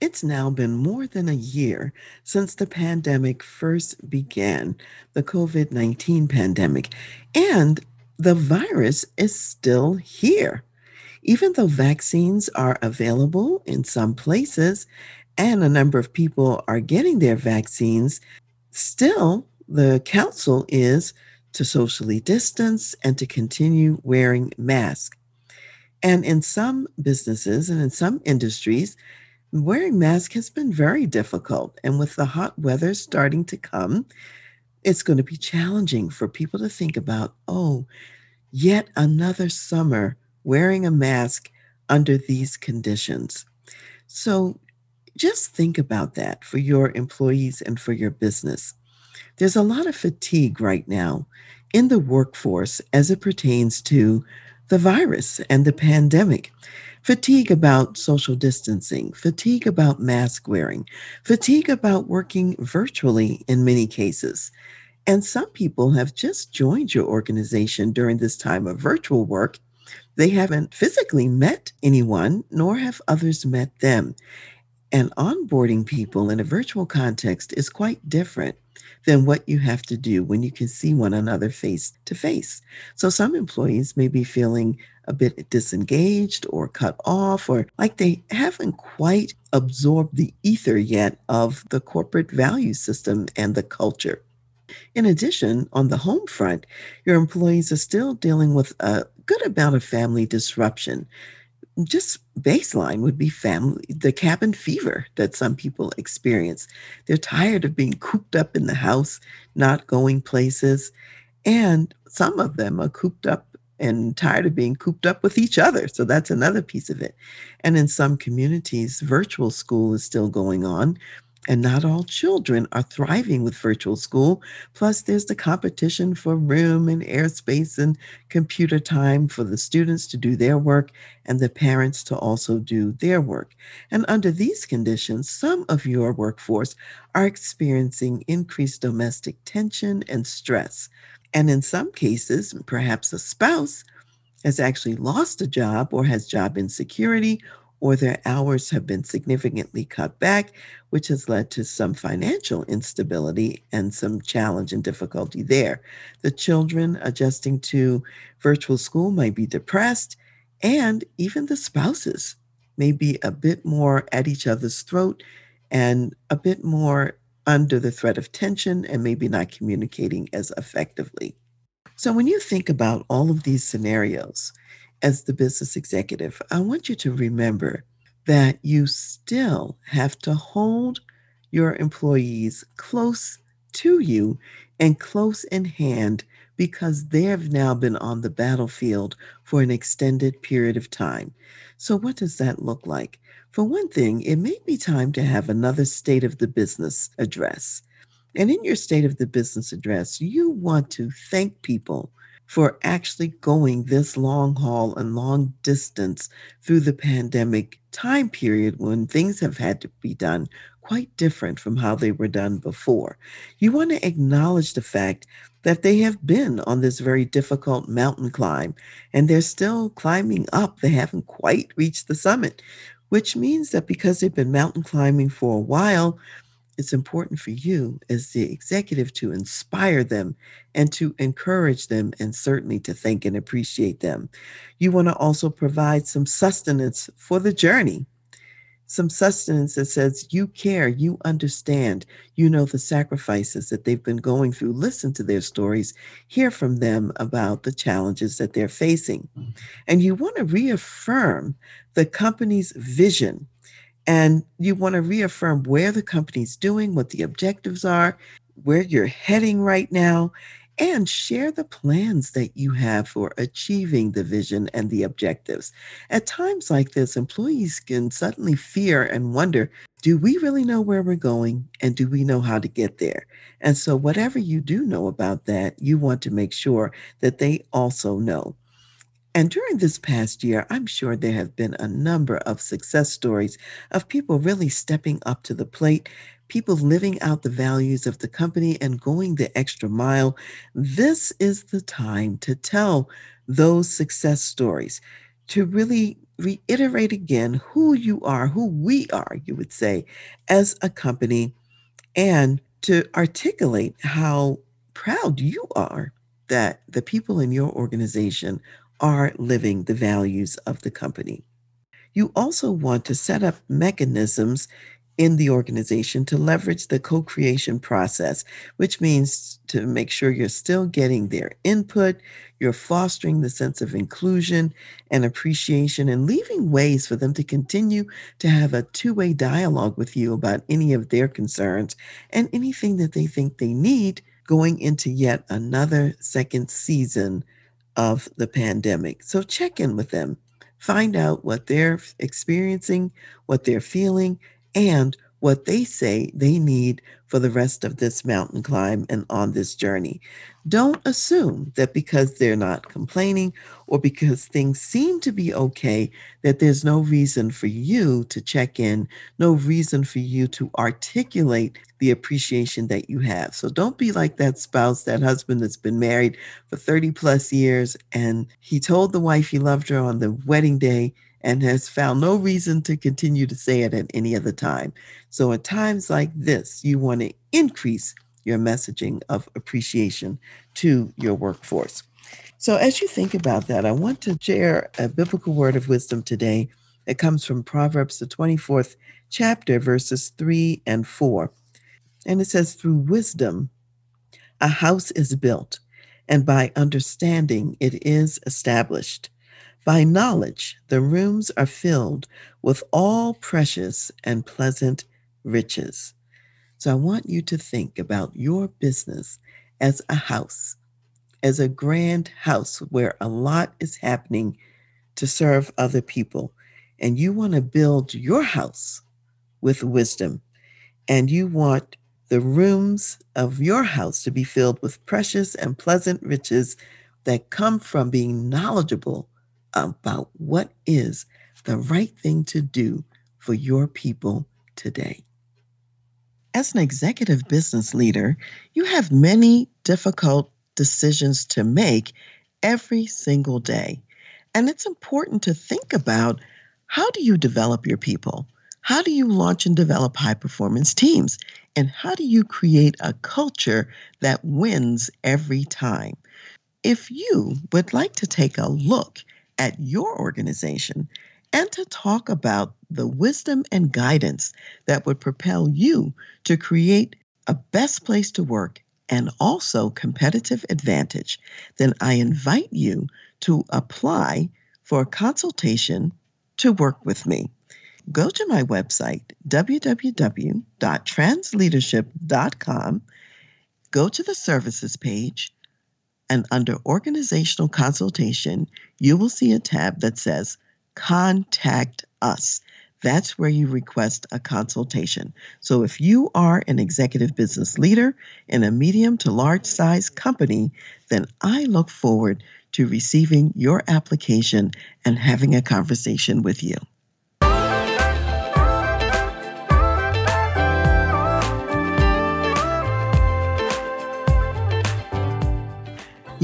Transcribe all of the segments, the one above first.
It's now been more than a year since the pandemic first began, the COVID-19 pandemic, and the virus is still here. Even though vaccines are available in some places and a number of people are getting their vaccines, still the counsel is to socially distance and to continue wearing masks. And in some businesses and in some industries, wearing masks has been very difficult, and with the hot weather starting to come, it's going to be challenging for people to think about, yet another summer wearing a mask under these conditions. So just think about that for your employees and for your business. There's a lot of fatigue right now in the workforce as it pertains to the virus and the pandemic. Fatigue about social distancing, fatigue about mask wearing, fatigue about working virtually in many cases. And some people have just joined your organization during this time of virtual work. They haven't physically met anyone, nor have others met them. And onboarding people in a virtual context is quite different than what you have to do when you can see one another face to face. So some employees may be feeling a bit disengaged or cut off, or like they haven't quite absorbed the ether yet of the corporate value system and the culture. In addition, on the home front, your employees are still dealing with a good amount of family disruption. Just baseline would be the cabin fever that some people experience. They're tired of being cooped up in the house, not going places. And some of them are cooped up and tired of being cooped up with each other. So that's another piece of it. And in some communities, virtual school is still going on, and not all children are thriving with virtual school. Plus, there's the competition for room and airspace and computer time for the students to do their work and the parents to also do their work. And under these conditions, some of your workforce are experiencing increased domestic tension and stress. And in some cases, perhaps a spouse has actually lost a job or has job insecurity, or their hours have been significantly cut back, which has led to some financial instability and some challenge and difficulty there. The children adjusting to virtual school might be depressed, and even the spouses may be a bit more at each other's throat and a bit more under the threat of tension and maybe not communicating as effectively. So when you think about all of these scenarios as the business executive, I want you to remember that you still have to hold your employees close to you and close in hand, because they have now been on the battlefield for an extended period of time. So what does that look like? For one thing, it may be time to have another State of the Business address. And in your State of the Business address, you want to thank people for actually going this long haul and long distance through the pandemic time period when things have had to be done quite different from how they were done before. You want to acknowledge the fact that they have been on this very difficult mountain climb, and they're still climbing up. They haven't quite reached the summit, which means that because they've been mountain climbing for a while, it's important for you as the executive to inspire them and to encourage them, and certainly to thank and appreciate them. You want to also provide some sustenance for the journey, some sustenance that says you care, you understand, you know the sacrifices that they've been going through, listen to their stories, hear from them about the challenges that they're facing. And you want to reaffirm the company's vision, and you want to reaffirm where the company's doing, what the objectives are, where you're heading right now, and share the plans that you have for achieving the vision and the objectives. At times like this, employees can suddenly fear and wonder, do we really know where we're going, and do we know how to get there? And so whatever you do know about that, you want to make sure that they also know. And during this past year, I'm sure there have been a number of success stories of people really stepping up to the plate, people living out the values of the company and going the extra mile. This is the time to tell those success stories, to really reiterate again who you are, who we are, you would say, as a company, and to articulate how proud you are that the people in your organization are living the values of the company. You also want to set up mechanisms in the organization to leverage the co-creation process, which means to make sure you're still getting their input, you're fostering the sense of inclusion and appreciation, and leaving ways for them to continue to have a two-way dialogue with you about any of their concerns and anything that they think they need going into yet another second season of the pandemic. So check in with them, find out what they're experiencing, what they're feeling, and what they say they need for the rest of this mountain climb and on this journey. Don't assume that because they're not complaining or because things seem to be okay, that there's no reason for you to check in, no reason for you to articulate the appreciation that you have. So don't be like that spouse, that husband that's been married for 30 plus years, and he told the wife he loved her on the wedding day and has found no reason to continue to say it at any other time. So at times like this, you want to increase your messaging of appreciation to your workforce. So as you think about that, I want to share a biblical word of wisdom today. It comes from Proverbs, the 24th chapter, verses 3 and 4. And it says, "Through wisdom, a house is built, and by understanding it is established. By knowledge, the rooms are filled with all precious and pleasant riches." So I want you to think about your business as a house, as a grand house where a lot is happening to serve other people. And you want to build your house with wisdom. And you want the rooms of your house to be filled with precious and pleasant riches that come from being knowledgeable about what is the right thing to do for your people today. As an executive business leader, you have many difficult decisions to make every single day. And it's important to think about, how do you develop your people? How do you launch and develop high-performance teams? And how do you create a culture that wins every time? If you would like to take a look at your organization and to talk about the wisdom and guidance that would propel you to create a best place to work and also competitive advantage, then I invite you to apply for a consultation to work with me. Go to my website, www.transleadership.com, go to the services page, and under Organizational Consultation, you will see a tab that says Contact Us. That's where you request a consultation. So if you are an executive business leader in a medium to large size company, then I look forward to receiving your application and having a conversation with you.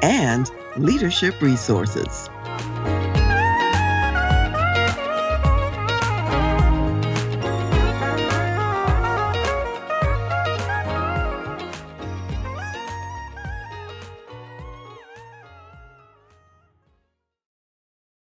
and leadership resources.